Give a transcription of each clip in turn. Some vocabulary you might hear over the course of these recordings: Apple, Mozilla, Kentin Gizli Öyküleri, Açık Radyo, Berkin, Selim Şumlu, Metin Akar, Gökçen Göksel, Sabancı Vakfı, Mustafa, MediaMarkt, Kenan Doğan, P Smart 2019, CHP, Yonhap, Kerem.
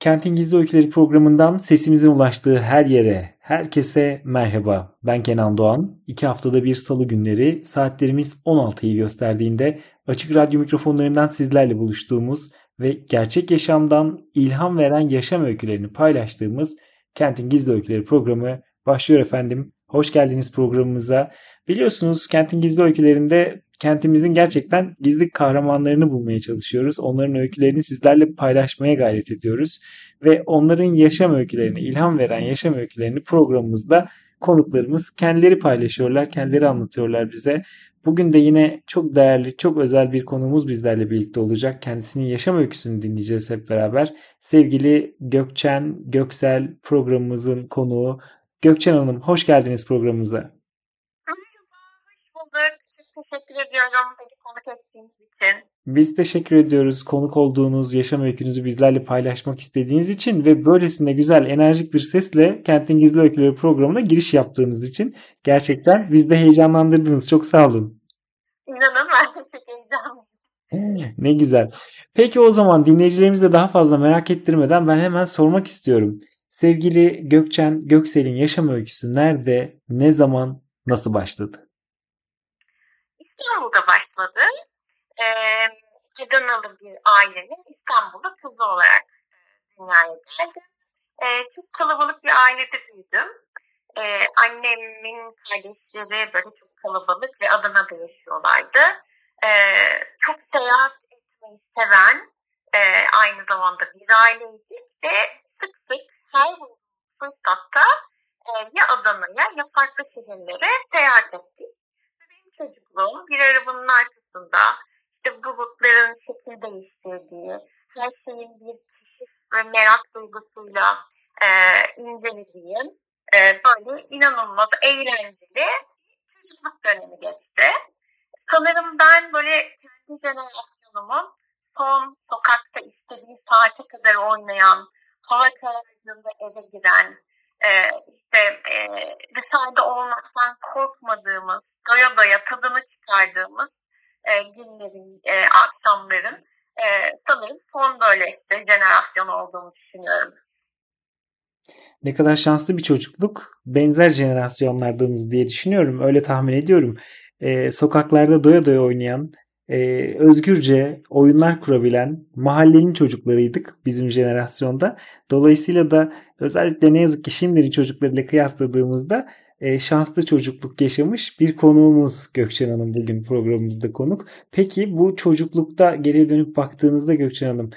Kentin Gizli Öyküleri programından sesimizin ulaştığı her yere, herkese merhaba. Ben Kenan Doğan. 2 haftada bir salı günleri saatlerimiz 16'yı gösterdiğinde Açık Radyo mikrofonlarından sizlerle buluştuğumuz ve gerçek yaşamdan ilham veren yaşam öykülerini paylaştığımız Kentin Gizli Öyküleri programı başlıyor efendim. Hoş geldiniz programımıza. Biliyorsunuz Kentin Gizli Öyküleri'nde kentimizin gerçekten gizli kahramanlarını bulmaya çalışıyoruz. Onların öykülerini sizlerle paylaşmaya gayret ediyoruz. Ve onların yaşam öykülerini, ilham veren yaşam öykülerini programımızda konuklarımız kendileri paylaşıyorlar, kendileri anlatıyorlar bize. Bugün de yine çok değerli, çok özel bir konuğumuz bizlerle birlikte olacak. Kendisinin yaşam öyküsünü dinleyeceğiz hep beraber. Sevgili Gökçen Göksel programımızın konuğu. Gökçen Hanım, hoş geldiniz programımıza. Merhaba, hoş bulduk. Teşekkür ediyorum beni konuk ettiğiniz için. Biz teşekkür ediyoruz konuk olduğunuz, yaşam öykünüzü bizlerle paylaşmak istediğiniz için ve böylesine güzel, enerjik bir sesle Kentin Gizli Öyküleri programına giriş yaptığınız için gerçekten bizi de heyecanlandırdınız. Çok sağ olun. İnanın ben çok heyecanlıyım. Ne güzel. Peki o zaman dinleyicilerimizi de daha fazla merak ettirmeden ben hemen sormak istiyorum. Sevgili Gökçen Göksel'in yaşam öyküsü nerede, ne zaman, nasıl başladı? İstanbul'da başladı. Adanalı bir ailenin İstanbul'da kızı olarak dünyaya geldim. Çok kalabalık bir ailede büyüdüm. Annemin kardeşleri böyle çok kalabalık ve Adana'da yaşıyorlardı. Çok seyahat etmeyi seven, aynı zamanda bir aileydik ve sık sık her fırsatta ya Adana'ya ya farklı şehirlere seyahat ettik. Benim çocukluğum bir arabanın arkasında bulutların şekil değiştirdiği, her şeyin bir keşif ve merak duygusuyla incelediğim böyle inanılmaz eğlenceli çocukluk dönemi geçti. Sanırım ben böyle kendi jenerasyonumun son sokakta istediği saate kadar oynayan, hava kararında eve giren, dışarıda olmaktan korkmadığımız, doya doya tadını çıkardığımız günlerin, akşamların sanırım son böyle jenerasyon olduğunu düşünüyorum. Ne kadar şanslı bir çocukluk. Benzer jenerasyonlardanız diye düşünüyorum. Öyle tahmin ediyorum. Sokaklarda doya doya oynayan, özgürce oyunlar kurabilen mahallenin çocuklarıydık bizim jenerasyonda. Dolayısıyla da özellikle ne yazık ki şimdinin çocuklarıyla kıyasladığımızda şanslı çocukluk yaşamış bir konuğumuz Gökçen Hanım bugün programımızda konuk. Peki bu çocuklukta geriye dönüp baktığınızda Gökçen Hanım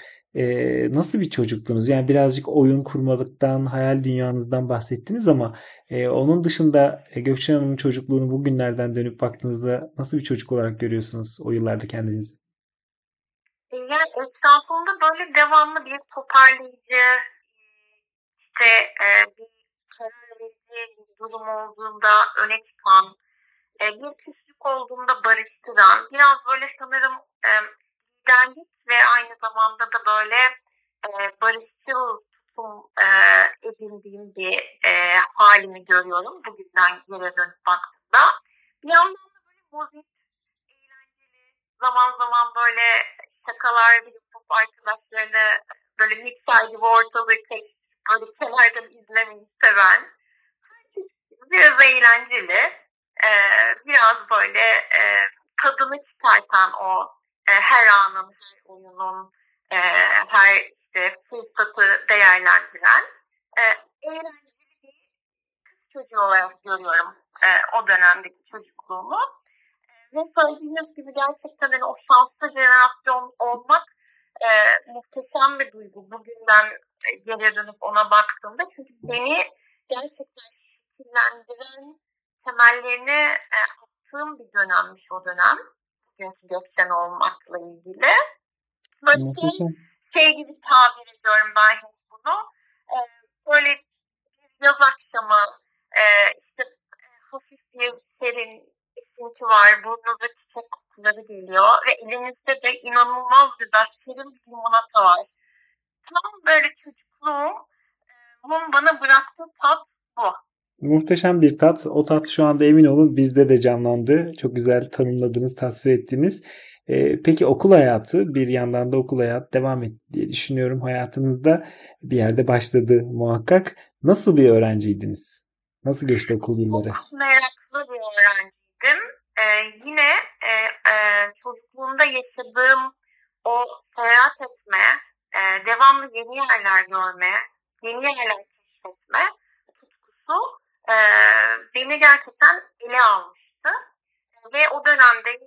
nasıl bir çocuktunuz? Yani birazcık oyun kurmalıktan, hayal dünyanızdan bahsettiniz ama onun dışında Gökçen Hanım'ın çocukluğunu bugünlerden dönüp baktığınızda nasıl bir çocuk olarak görüyorsunuz o yıllarda kendinizi? Yani etrafımda böyle devamlı bir toparlayıcı bir bir durum olduğunda öne çıkan, bir kişilik olduğunda barıştıran, biraz böyle sanırım liderlik ve aynı zamanda da böyle barışçıl tutum edindiğim bir halini görüyorum bugünden geriye dönüp baktığımda. Bir yandan da böyle mozik, eğlenceli, zaman zaman böyle şakalar yapıp arkadaşlarını böyle mikser gibi ortalığı böyle kenardan izlemeyi seven, biraz eğlenceli, biraz böyle tadını çıkartan o her anın, her oyunun, her fırsatı değerlendiren eğlenceli bir çocuğu olarak görüyorum o dönemdeki çocukluğumu. Ve söylediğiniz gibi gerçekten hani o şanslı jenerasyon olmak muhteşem bir duygu bugünden geriye dönüp ona baktığımda, çünkü beni gerçekten şekillendiren temellerini attığım bir dönemmiş o dönem. Çünkü gökten olmakla ilgili. Böyle şey gibi tabir ediyorum ben hep bunu. Böyle yaz akşamı işte hafif bir serin esinti var. Burnunuzda çiçek kokuları geliyor ve elinizde de inanılmaz güzel serin bir limonata var. Tam böyle çocukluğumun bana bıraktığı tat bu. Muhteşem bir tat. O tat şu anda emin olun bizde de canlandı. Çok güzel tanımladınız, tasvir ettiniz. Peki okul hayatı, bir yandan da okul hayatı devam etti diye düşünüyorum. Hayatınızda bir yerde başladı muhakkak. Nasıl bir öğrenciydiniz? Nasıl geçti okul yılları? Çok meraklı bir öğrenciydim. Yine çocukluğumda yaşadığım o seyahat etme, devamlı yeni yerler görme, yeni yerler keşfetme tutkusu beni gerçekten ele almıştı. Ve o dönemde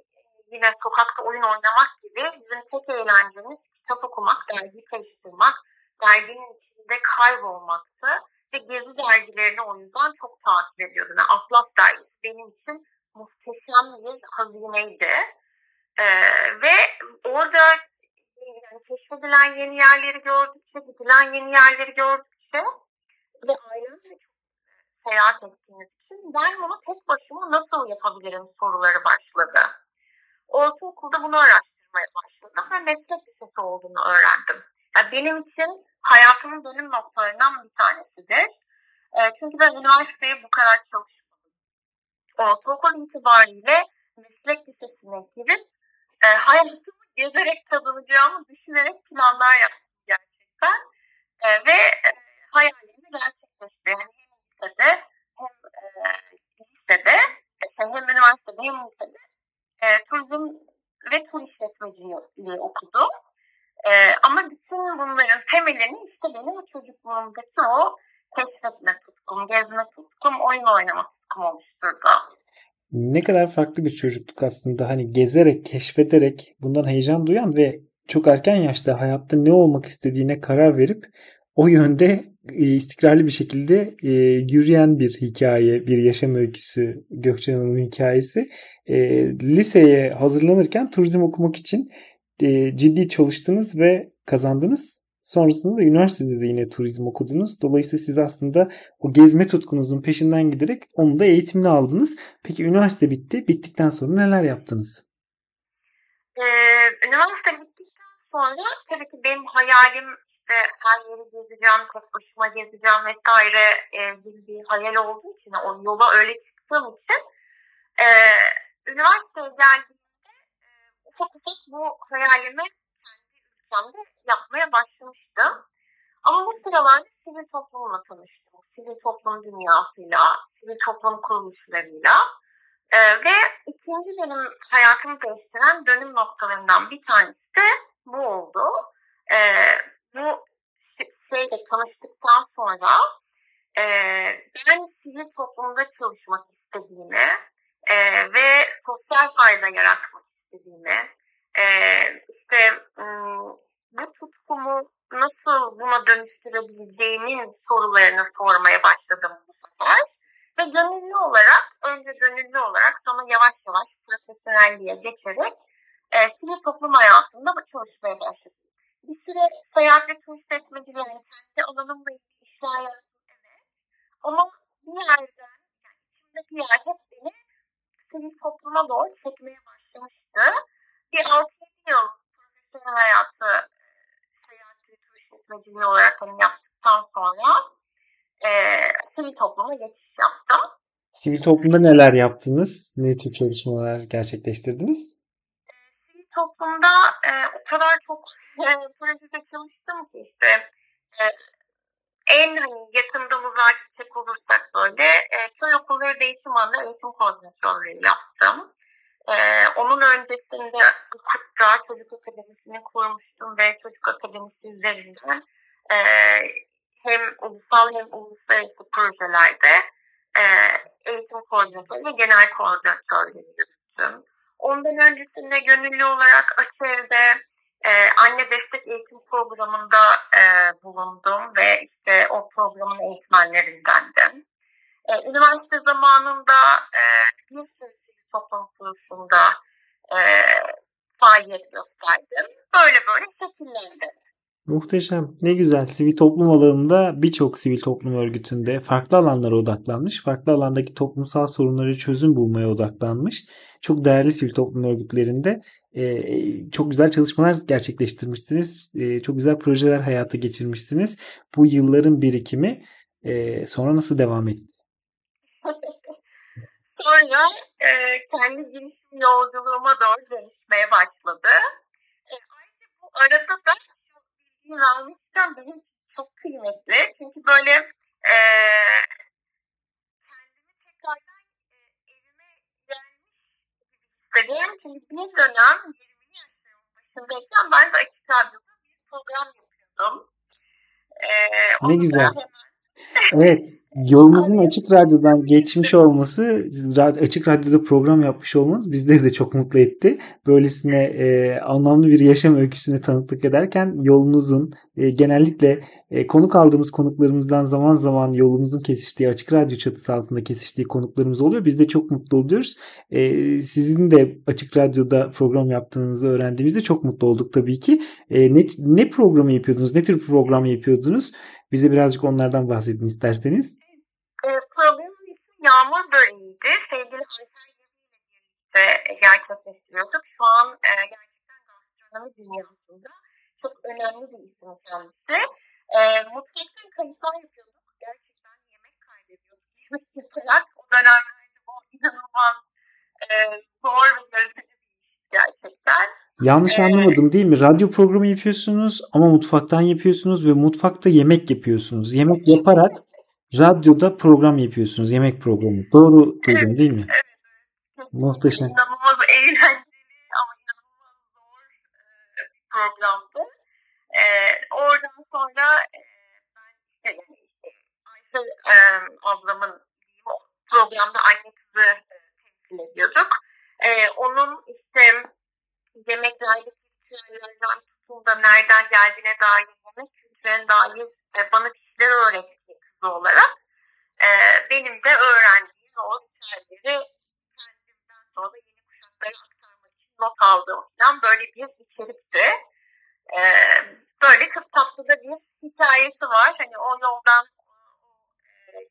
yine sokakta oyun oynamak gibi bizim tek eğlencemiz kitap okumak, dergi karıştırmak, derginin içinde kaybolmaktı. Ve gezi dergilerini o yüzden çok takip ediyordum. Yani Atlas dergisi benim için muhteşem bir hazineydi. Ve orada yani keşfedilen yeni yerleri gördükçe, gidilen yeni yerleri gördükçe ve ailemle seyahat ettiğimiz için ben bunu tek başıma nasıl yapabilirim soruları başladı. Ortaokulda bunu araştırmaya başladım ve meslek lisesi olduğunu öğrendim. Yani benim için hayatımın dönüm noktalarından bir tanesidir. Çünkü ben üniversiteye bu kadar çalışmadım. Ortaokul itibariyle meslek lisesine girip hayatımı gezerek kazanacağımı düşünerek planlar yaptım gerçekten. Ve hayalimi gerçekleştirdim. Hem lisede hem üniversitede hem lisede turizm ve tur işletmeciliği okudum. Ama bütün bunların temelini işte benim çocukluğumdaki o keşfetme tutkum, gezme tutkum, oyun oynama tutkum oluşturdu. Ne kadar farklı bir çocukluk aslında. Hani gezerek, keşfederek bundan heyecan duyan ve çok erken yaşta hayatta ne olmak istediğine karar verip o yönde istikrarlı bir şekilde yürüyen bir hikaye, bir yaşam öyküsü, Gökçen Hanım'ın hikayesi. Liseye hazırlanırken turizm okumak için ciddi çalıştınız ve kazandınız. Sonrasında da üniversitede de yine turizm okudunuz. Dolayısıyla siz aslında o gezme tutkunuzun peşinden giderek onu da eğitimini aldınız. Peki üniversite bitti. Bittikten sonra neler yaptınız? Üniversite bittikten sonra tabii ki benim hayalim her yeri gezeceğim, tek başıma gezeceğim vesaire gibi bir hayal olduğu için, o yola öyle çıktığım için üniversiteye geldiğimde ufak ufak bu hayalimi kendi ülkemde yapmaya başlamıştım. Ama bu sıralarda sivil toplumla tanıştım. Sivil toplum dünyasıyla, sivil toplum kuruluşlarıyla ve ikinci benim hayatımı değiştiren dönüm noktalarından bir tanesi de bu oldu. Bu şeyle tanıştıktan sonra ben sivil toplumda çalışmak istediğimi ve sosyal fayda yaratmak istediğimi, bu tutkumu nasıl buna dönüştürebileceğimin sorularını sormaya başladım bu sefer. Ve önce gönüllü olarak sonra yavaş yavaş profesyonelliğe geçerek sivil toplum hayatında çalışmaya başladım. Bir süre seyahat ve turist etmecilerin kendi alanımla ilgili işler yaptım. Ama bir yerden, yani içimdeki yer hep beni sivil topluma doğru çekmeye başlamıştı. Bir 6-7 yıl profesyonel hayatı seyahat ve turist etmeciliği olarak yaptıktan sonra sivil topluma geçiş yaptım. Sivil toplumda neler yaptınız? Ne tür çalışmalar gerçekleştirdiniz? Toplumda o kadar çok projede çalıştım ki işte en yakında uzak çiçek olursak böyle köy okulları değişim anında eğitim koordinatörlüğü yaptım. Onun öncesinde Kutlar Çocuk Akademisi'ni kurmuştum ve Çocuk Akademisi üzerinden hem ulusal hem uluslararası projelerde eğitim koordinatörlüğü ve genel koordinatörlüğü yaptım. Ondan öncesinde gönüllü olarak Açev'de anne destek eğitim programında bulundum ve işte o programın eğitmenlerindendim. Üniversite zamanında bir sürü toplum kuruluşunda faaliyet gösterdim. Böyle şekillendi Muhteşem. Ne güzel. Sivil toplum alanında birçok sivil toplum örgütünde farklı alanlara odaklanmış, farklı alandaki toplumsal sorunları çözüm bulmaya odaklanmış. Çok değerli sivil toplum örgütlerinde çok güzel çalışmalar gerçekleştirmişsiniz. Çok güzel projeler hayata geçirmişsiniz. Bu yılların birikimi sonra nasıl devam etti? Sonra kendi girişim yolculuğuma doğru dönüşmeye başladı. Bu arada da vermişken benim çok kıymetli. Çünkü böyle kendimi tekrardan evime gelmiş. Çünkü bir dönem 20 yaşlarımın başındayken ben de Açık Radyo'da bir program yapıyordum. Ne güzel. Evet. Yolumuzun Açık Radyo'dan geçmiş olması, Açık Radyo'da program yapmış olmanız bizleri de çok mutlu etti. Böylesine anlamlı bir yaşam öyküsüne tanıklık ederken yolunuzun genellikle konuk aldığımız konuklarımızdan zaman zaman yolumuzun kesiştiği, Açık Radyo çatısı altında kesiştiği konuklarımız oluyor. Biz de çok mutlu oluyoruz. Sizin de Açık Radyo'da program yaptığınızı öğrendiğimizde çok mutlu olduk tabii ki. Ne programı yapıyordunuz? Ne tür program yapıyordunuz? Bize birazcık onlardan bahsedin isterseniz. Programın ismi Yağmur Böreği'ydi. Sevgili Ayşe'yle gerçekleştiriyorduk. Şu an gerçekten gastronomi dünyasında çok önemli bir isim kendisi. Mutfaktan kayıtlar yapıyorduk. Gerçekten yemek kaydediyorduk. O dönemde bu inanılmaz zor ve yaratıcı gerçekten. Yanlış anlamadım değil mi? Radyo programı yapıyorsunuz ama mutfaktan yapıyorsunuz ve mutfakta yemek yapıyorsunuz. Yemek yaparak radyoda program yapıyorsunuz. Yemek programı. Doğru duydum değil mi? Evet. Muhteşem. İnanılmaz eğlenceli ama inanılmaz zor bir programdı. Oradan sonra ben Ayşe ablamın programda anne kızı temsil ediyorduk. Onun yemek kültürlerinden tutun da nereden geldiğine dair, yemek kültürlerine dair bana kişiler öğrettiği kızı olarak benim de öğrendiğim o kişileri kendimden sonra yeni kuşaklara aktarmak için not aldığımdan böyle bir içerikti. Böyle çok tatlı da bir hikayesi var. Hani o yoldan,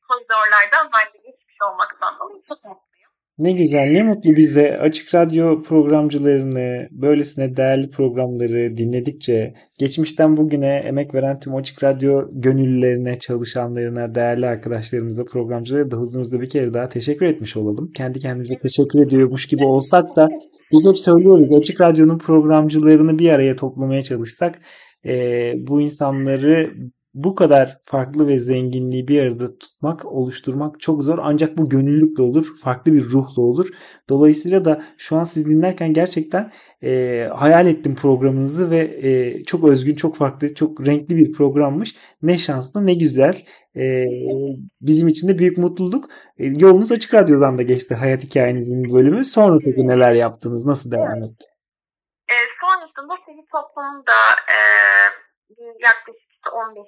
koridorlardan ben de hiçbir şey olmaktan dolayı çok mutluyum. Ne güzel, ne mutlu bize. Açık Radyo programcılarını, böylesine değerli programları dinledikçe, geçmişten bugüne emek veren tüm Açık Radyo gönüllülerine, çalışanlarına, değerli arkadaşlarımıza, programcılara da huzurunuzda bir kere daha teşekkür etmiş olalım. Kendi kendimize teşekkür ediyormuş gibi olsak da biz hep söylüyoruz, Açık Radyo'nun programcılarını bir araya toplamaya çalışsak bu insanları bu kadar farklı ve zenginliği bir arada tutmak, oluşturmak çok zor. Ancak bu gönüllülükle olur, farklı bir ruhla olur. Dolayısıyla da şu an siz dinlerken gerçekten hayal ettim programınızı ve çok özgün, çok farklı, çok renkli bir programmış. Ne şanslı, ne güzel. Bizim için de büyük mutluluk. Yolunuz Açık Radyo'dan da geçti, hayat hikayenizin bölümü. Sonrasında neler yaptınız, nasıl devam etti? Sonrasında sivil toplumda yaklaşık 15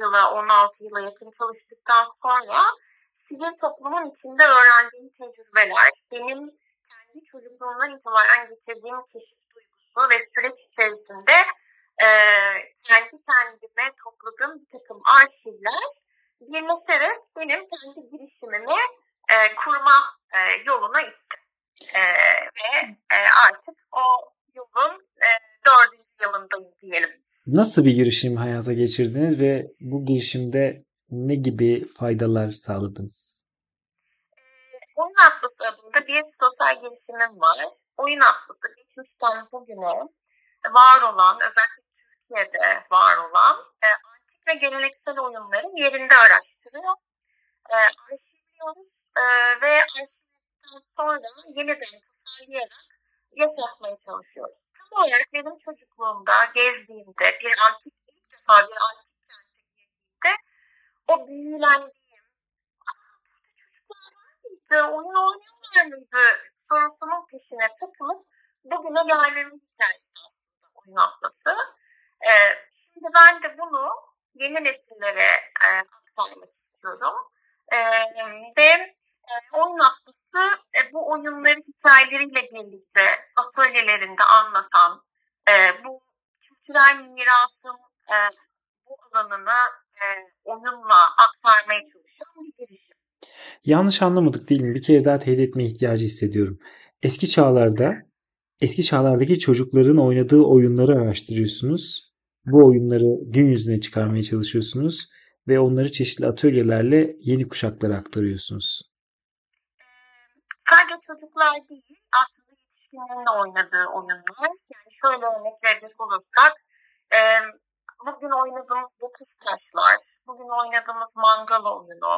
yıla, 16 yıla yakın çalıştıktan sonra sivil toplumun içinde öğrendiğim tecrübeler, benim kendi çocukluğumdan itibaren getirdiğim keşif duygusu ve süreç içerisinde kendi kendime topladığım bir takım arşivler birleşerek benim kendi girişimimi kurma yoluna gitti. Ve artık o yolun 4. yılındayım diyelim. Nasıl bir girişim hayata geçirdiniz ve bu girişimde ne gibi faydalar sağladınız? Oyun Atlası adında bir sosyal girişimim var. Oyun Atlası geçmişten bugüne var olan, özellikle Türkiye'de var olan antik ve geleneksel oyunları yerinde araştırıyor. Arşivliyoruz ve arşivden sonra yeniden tasarlayarak yaşatmaya çalışıyoruz. Tam olarak benim çocukluğumda gezdiğimde ilk defa bir antik kente girdiğimde o büyülendiğim çocuklar oyun oynayan sorusunun peşine takılıp bugüne gelmemiz hikayesi Oyun Atlası. Şimdi ben de bunu yeni nesillere aktarmak istiyorum. Oyun Atlası bu oyunları hikayeleriyle birlikte atölyelerinde anlatan bu kültürel mirasın bu alanına onunla aktarmaya çalışan bir girişim. Yanlış anlamadık değil mi? Bir kere daha teyit etme ihtiyacı hissediyorum. Eski çağlardaki çocukların oynadığı oyunları araştırıyorsunuz. Bu oyunları gün yüzüne çıkarmaya çalışıyorsunuz ve onları çeşitli atölyelerle yeni kuşaklara aktarıyorsunuz. Sadece çocuklar değil, aslında yetişkinlerin oynadığı oyunlar. Yani şöyle örnek verecek olursak, bugün oynadığımız dokuz taşlar, bugün oynadığımız mangala oyunu,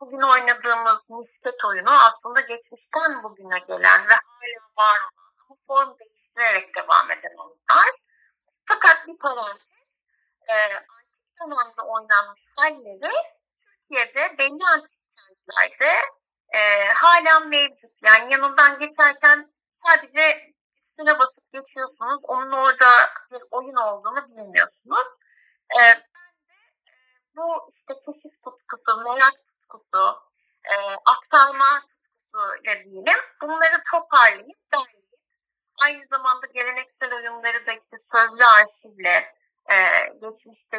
bugün oynadığımız misket oyunu aslında geçmişten bugüne gelen ve hala var olan, bu form değiştirerek devam eden oyunlar. Fakat bir parantez, antik dönemde oynanmış halleri Türkiye'de belli antik kentlerde hala mevcut. Yani yanından geçerken sadece üstüne basıp geçiyorsunuz. Onun orada bir oyun olduğunu bilmiyorsunuz. Ben de bu işte keşif tutkusu, merak tutkusu, aktarma tutkusu ile diyelim. Bunları toparlayıp derleyip aynı zamanda geleneksel oyunları da işte sözlü arşivle geçmişte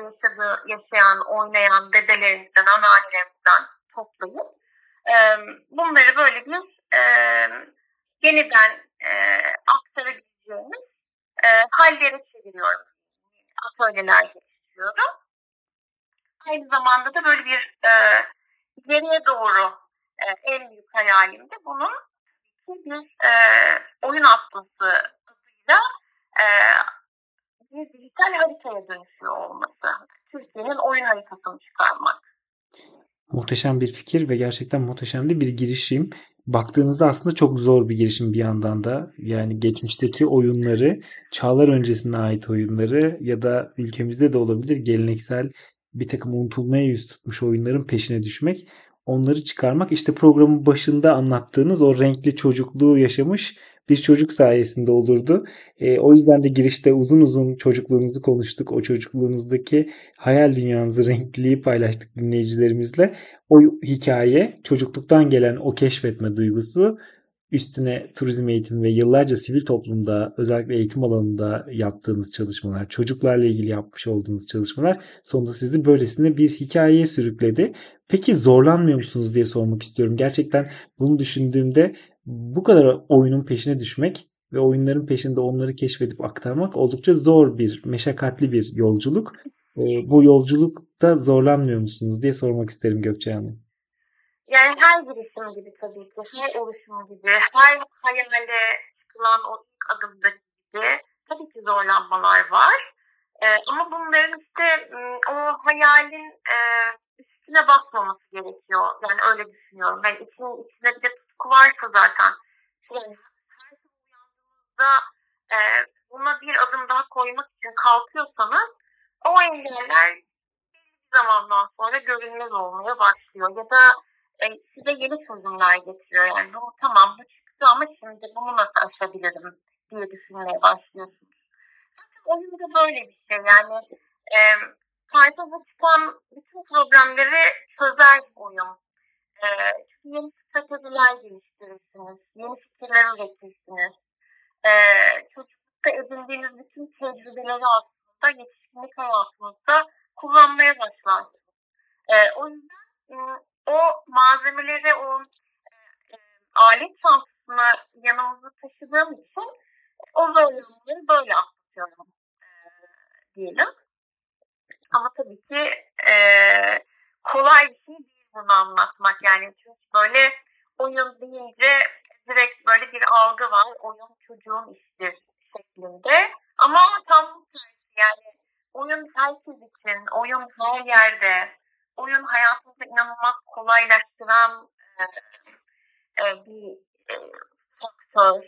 yaşayan, oynayan dedelerimizden, anneannelerimizden toplayıp bunları böyle bir yeniden aktarabileceğimiz hallere çeviriyorum. Atölyeler geliştiriyorum. Aynı zamanda da böyle bir geriye doğru en büyük hayalim de bunun bir oyun atlası adıyla bir dijital haritaya dönüşüyor olması. Türkiye'nin oyun haritasını çıkarmak. Muhteşem bir fikir ve gerçekten muhteşem de bir girişim. Baktığınızda aslında çok zor bir girişim bir yandan da. Yani geçmişteki oyunları, çağlar öncesine ait oyunları ya da ülkemizde de olabilir geleneksel bir takım unutulmaya yüz tutmuş oyunların peşine düşmek, onları çıkarmak. İşte programın başında anlattığınız o renkli çocukluğu yaşamış bir çocuk sayesinde olurdu. O yüzden de girişte uzun uzun çocukluğunuzu konuştuk. O çocukluğunuzdaki hayal dünyanızı, renkliliği paylaştık dinleyicilerimizle. O hikaye, çocukluktan gelen o keşfetme duygusu, üstüne turizm eğitimi ve yıllarca sivil toplumda, özellikle eğitim alanında yaptığınız çalışmalar, çocuklarla ilgili yapmış olduğunuz çalışmalar sonunda sizi böylesine bir hikayeye sürükledi. Peki zorlanmıyor musunuz diye sormak istiyorum. Gerçekten bunu düşündüğümde bu kadar oyunun peşine düşmek ve oyunların peşinde onları keşfedip aktarmak oldukça zor bir, meşakkatli bir yolculuk. Bu yolculukta zorlanmıyor musunuz diye sormak isterim Gökçen Hanım. Yani her girişim gibi tabii ki, her oluşum gibi, her hayale çıkılan o ilk adımda gibi tabii ki zorlanmalar var. Ama bunların işte o hayalin üstüne basmaması gerekiyor. Yani öyle düşünüyorum. Ben içine bir de tutku varsa zaten buna bir adım daha koymak için kalkıyorsanız o engeller bir zamandan sonra görünmez olmaya başlıyor. Ya da size yeni çözümler getiriyor. Yani tamam bu çıktı ama şimdi bunu nasıl aşabilirim diye düşünmeye başlıyorsunuz. Oyun da böyle bir şey. Yani karşınıza çıkan bütün problemleri çözer oyun. Yeni stratejiler geliştirirsiniz. Yeni fikirler üretirsiniz. Çocuklukta edindiğiniz bütün tecrübeleri aslında yetişkinlik hayatınızda kullanmaya başlarsınız. O yüzden o malzemeleri, o alet çantasına yanımızda taşıdığım için o zorlukları böyle atlatıyorum diyelim. Ama tabii ki kolay bir şey değil bunu anlatmak. Yani çünkü böyle oyun deyince direkt böyle bir algı var. Oyun çocuğun işi şeklinde. Ama tam yani oyun herkes için, oyun her yerde. Oyun hayatımızı inanılmaz kolaylaştıran bir faktör.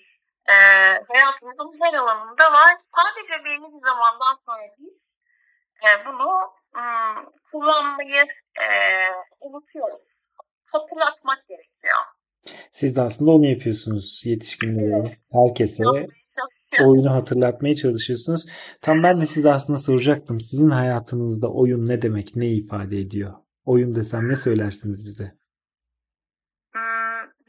Hayatımızın her alanında var. Sadece belli bir zamandan sonra biz bunu kullanmayı unutuyoruz. Hatırlatmak gerekiyor. Siz de aslında onu yapıyorsunuz yetişkinlere, evet. Herkese. Oyunu hatırlatmaya çalışıyorsunuz. Tam ben de size aslında soracaktım. Sizin hayatınızda oyun ne demek, ne ifade ediyor? Oyun desem ne söylersiniz bize?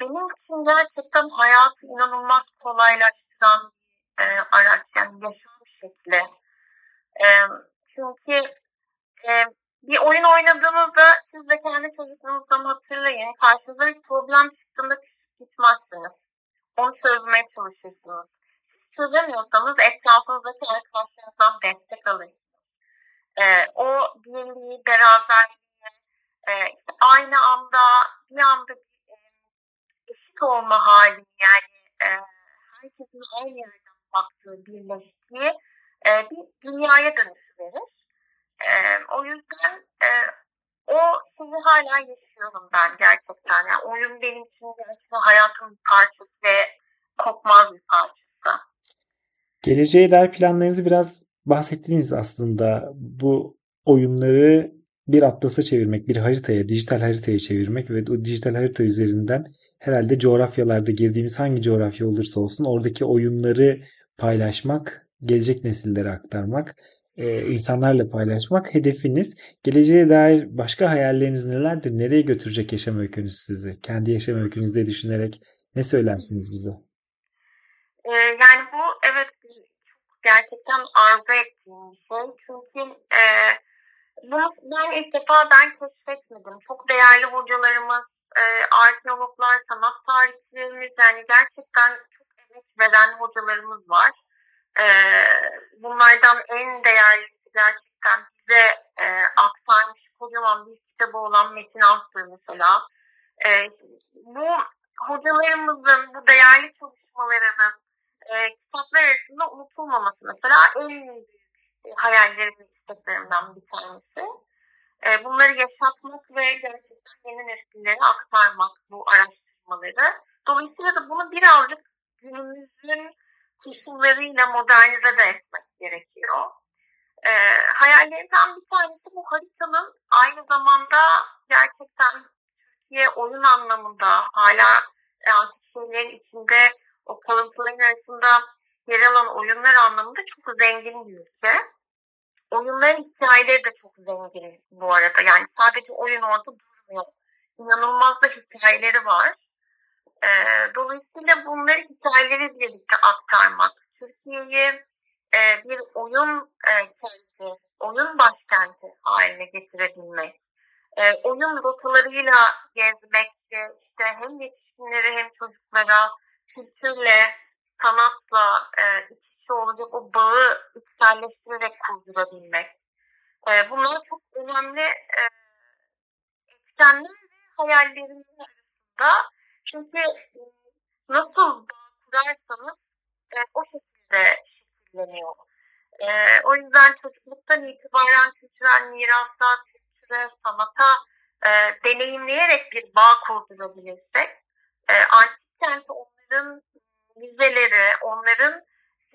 Benim için gerçekten hayatı inanılmaz kolaylaştıran araç, yani yaşam şekli. Çünkü çözmeye çalışırsınız. Çözemiyorsanız etrafınızdaki arkadaşlarınızdan destek alın. O birliği, beraberliği, işte aynı anda bir anda eşit olma hali, yani herkesin aynı yerden baktığı birleştiği bir dünyaya dönüşüverir. O yüzden o şeyi hala yaşıyorum ben gerçekten. Yani oyun benim için hayatımın parçası ve kopmaz bir parçası. Geleceğe dair planlarınızı biraz bahsettiniz aslında. Bu oyunları bir atlasa çevirmek, bir haritaya, dijital haritaya çevirmek ve o dijital harita üzerinden herhalde coğrafyalarda girdiğimiz hangi coğrafya olursa olsun oradaki oyunları paylaşmak, gelecek nesillere aktarmak, insanlarla paylaşmak hedefiniz. Geleceğe dair başka hayalleriniz nelerdir? Nereye götürecek yaşam öykünüz sizi? Kendi yaşam öykünüzde düşünerek ne söylersiniz bize? Yani bu evet gerçekten arzu ettiğim şey. Çünkü ben ilk defa keşfetmedim. Çok değerli hocalarımız, arkeologlar, sanat tarihçilerimiz, yani gerçekten çok emek veren hocalarımız var. Bunlardan en değerlisi gerçekten bize aktarmış kocaman bir kitabı olan Metin Akar mesela. Bu hocalarımızın bu değerli çalışmalarının kitaplar arasında unutulmaması mesela en büyük hayallerimin, isteklerimden bir tanesi. Bunları yaşatmak ve gerçekten yeni nesillere aktarmak bu araştırmaları. Dolayısıyla da bunu birazcık günümüzün koşullarıyla modernize de etmek gerekiyor. Hayallerimden bir tanesi bu haritanın aynı zamanda gerçekten Türkiye oyun anlamında hala antik şeylerin içinde, o kalıntıların arasında yer alan oyunlar anlamında çok zengin bir ülke. Oyunların hikayeleri de çok zengin bu arada. Yani sadece oyun orada durmuyor. İnanılmaz da hikayeleri var. Dolayısıyla bunları hikayeleri birlikte aktarmak, Türkiye'yi bir oyun kenti, oyun başkenti haline getirebilmek, oyun rotalarıyla gezmek, işte hem yetişkinleri hem çocuklara kültürle, sanatla içişi olacak o bağı içselleştirerek kurdurabilmek. Bunlar çok önemli etkenler ve hayallerimiz arasında. Çünkü nasıl kurarsanız o şekilde şekilleniyor. O yüzden çocukluktan itibaren kültürel mirasa, kültüre, sanata deneyimleyerek bir bağ kurdurabilirsek, antik kenti onların müzeleri, onların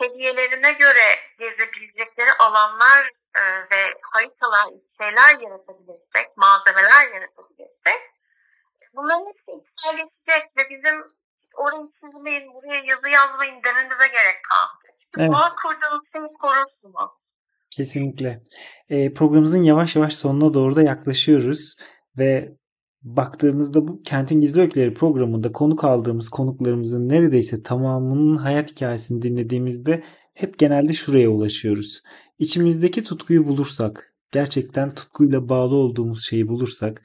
seviyelerine göre gezebilecekleri alanlar ve haritalar, şeyler yaratabilirsek, malzemeler yaratabilirsek, bunların hepsi içselleşecek ve bizim orayı çizmeyin, buraya yazı yazmayın demenize gerek kalmayacak. Evet. Bağ kurduğunuz şeyi korursunuz. Kesinlikle. Programımızın yavaş yavaş sonuna doğru da yaklaşıyoruz ve baktığımızda bu Kentin Gizli Öyküleri programında konuk aldığımız konuklarımızın neredeyse tamamının hayat hikayesini dinlediğimizde hep genelde şuraya ulaşıyoruz. İçimizdeki tutkuyu bulursak, gerçekten tutkuyla bağlı olduğumuz şeyi bulursak,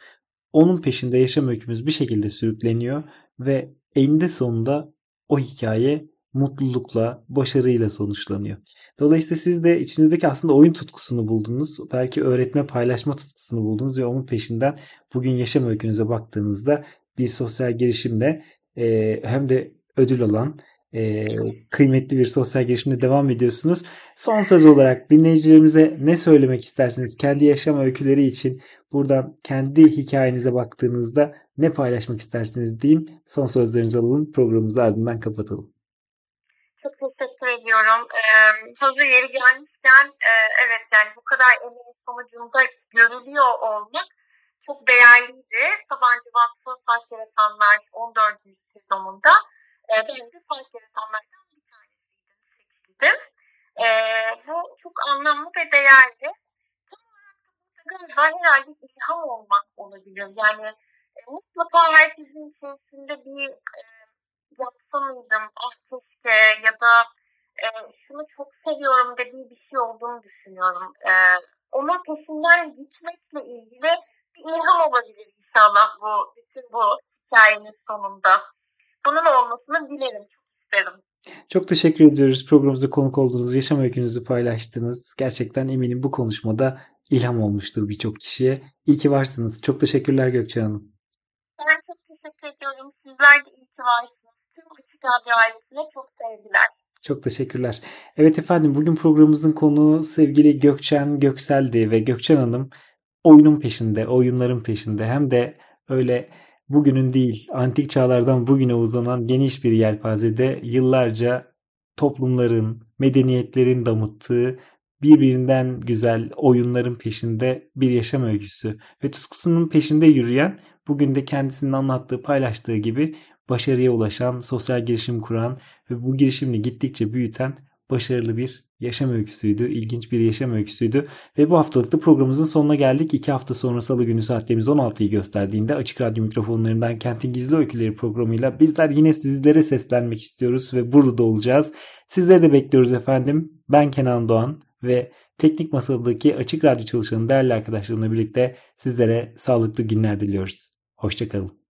onun peşinde yaşam öykümüz bir şekilde sürükleniyor ve eninde sonunda o hikaye mutlulukla, başarıyla sonuçlanıyor. Dolayısıyla siz de içinizdeki aslında oyun tutkusunu buldunuz. Belki öğretme, paylaşma tutkusunu buldunuz ve onun peşinden bugün yaşam öykünüze baktığınızda bir sosyal girişimle hem de ödül alan kıymetli bir sosyal girişimle devam ediyorsunuz. Son söz olarak dinleyicilerimize ne söylemek istersiniz? Kendi yaşam öyküleri için buradan kendi hikayenize baktığınızda ne paylaşmak istersiniz diyeyim. Son sözlerinizi alalım. Programımızı ardından kapatalım. Çok teşekkür ediyorum. Sözü yeri gelmişken evet, yani bu kadar emeğin sonucunda görülüyor olmak çok değerliydi. Sabancı Vakfı Fark Yaratanlar 14. sezonunda ben de fark yaratanlardan bir tanesiydim. Bu çok anlamlı ve değerli. Galiba herhalde ilham olmak olabilir. Yani mutlaka herkesin içerisinde bir yapsa mıydım, ah keşke ya da şunu çok seviyorum dediği bir şey olduğunu düşünüyorum. Onun peşinden gitmekle ilgili bir ilham olabilir inşallah bu, bütün bu hikayenin sonunda. Bunun olmasını dilerim. Çok isterim. Çok teşekkür ediyoruz. Programımıza konuk oldunuz, yaşam öykünüzü paylaştınız. Gerçekten eminim bu konuşmada ilham olmuştur birçok kişiye. İyi ki varsınız. Çok teşekkürler Gökçen Hanım. Ben çok teşekkür ediyorum. Sizler de iyi ki varsınız. Tüm Açık Radyo ailesine çok sevgiler. Çok teşekkürler. Evet efendim, bugün programımızın konuğu sevgili Gökçen Göksel'di ve Gökçen Hanım oyunun peşinde, oyunların peşinde, hem de öyle bugünün değil, antik çağlardan bugüne uzanan geniş bir yelpazede yıllarca toplumların, medeniyetlerin damıttığı birbirinden güzel oyunların peşinde bir yaşam öyküsü ve tutkusunun peşinde yürüyen, bugün de kendisinin anlattığı, paylaştığı gibi başarıya ulaşan, sosyal girişim kuran ve bu girişimini gittikçe büyüten başarılı bir yaşam öyküsüydü. İlginç bir yaşam öyküsüydü. Ve bu haftalıkta programımızın sonuna geldik. 2 hafta sonra Salı günü saatlerimiz 16'yı gösterdiğinde Açık Radyo mikrofonlarından Kentin Gizli Öyküleri programıyla bizler yine sizlere seslenmek istiyoruz ve burada olacağız. Sizleri de bekliyoruz efendim. Ben Kenan Doğan ve teknik masadaki Açık Radyo çalışanı değerli arkadaşlarımla birlikte sizlere sağlıklı günler diliyoruz. Hoşça kalın.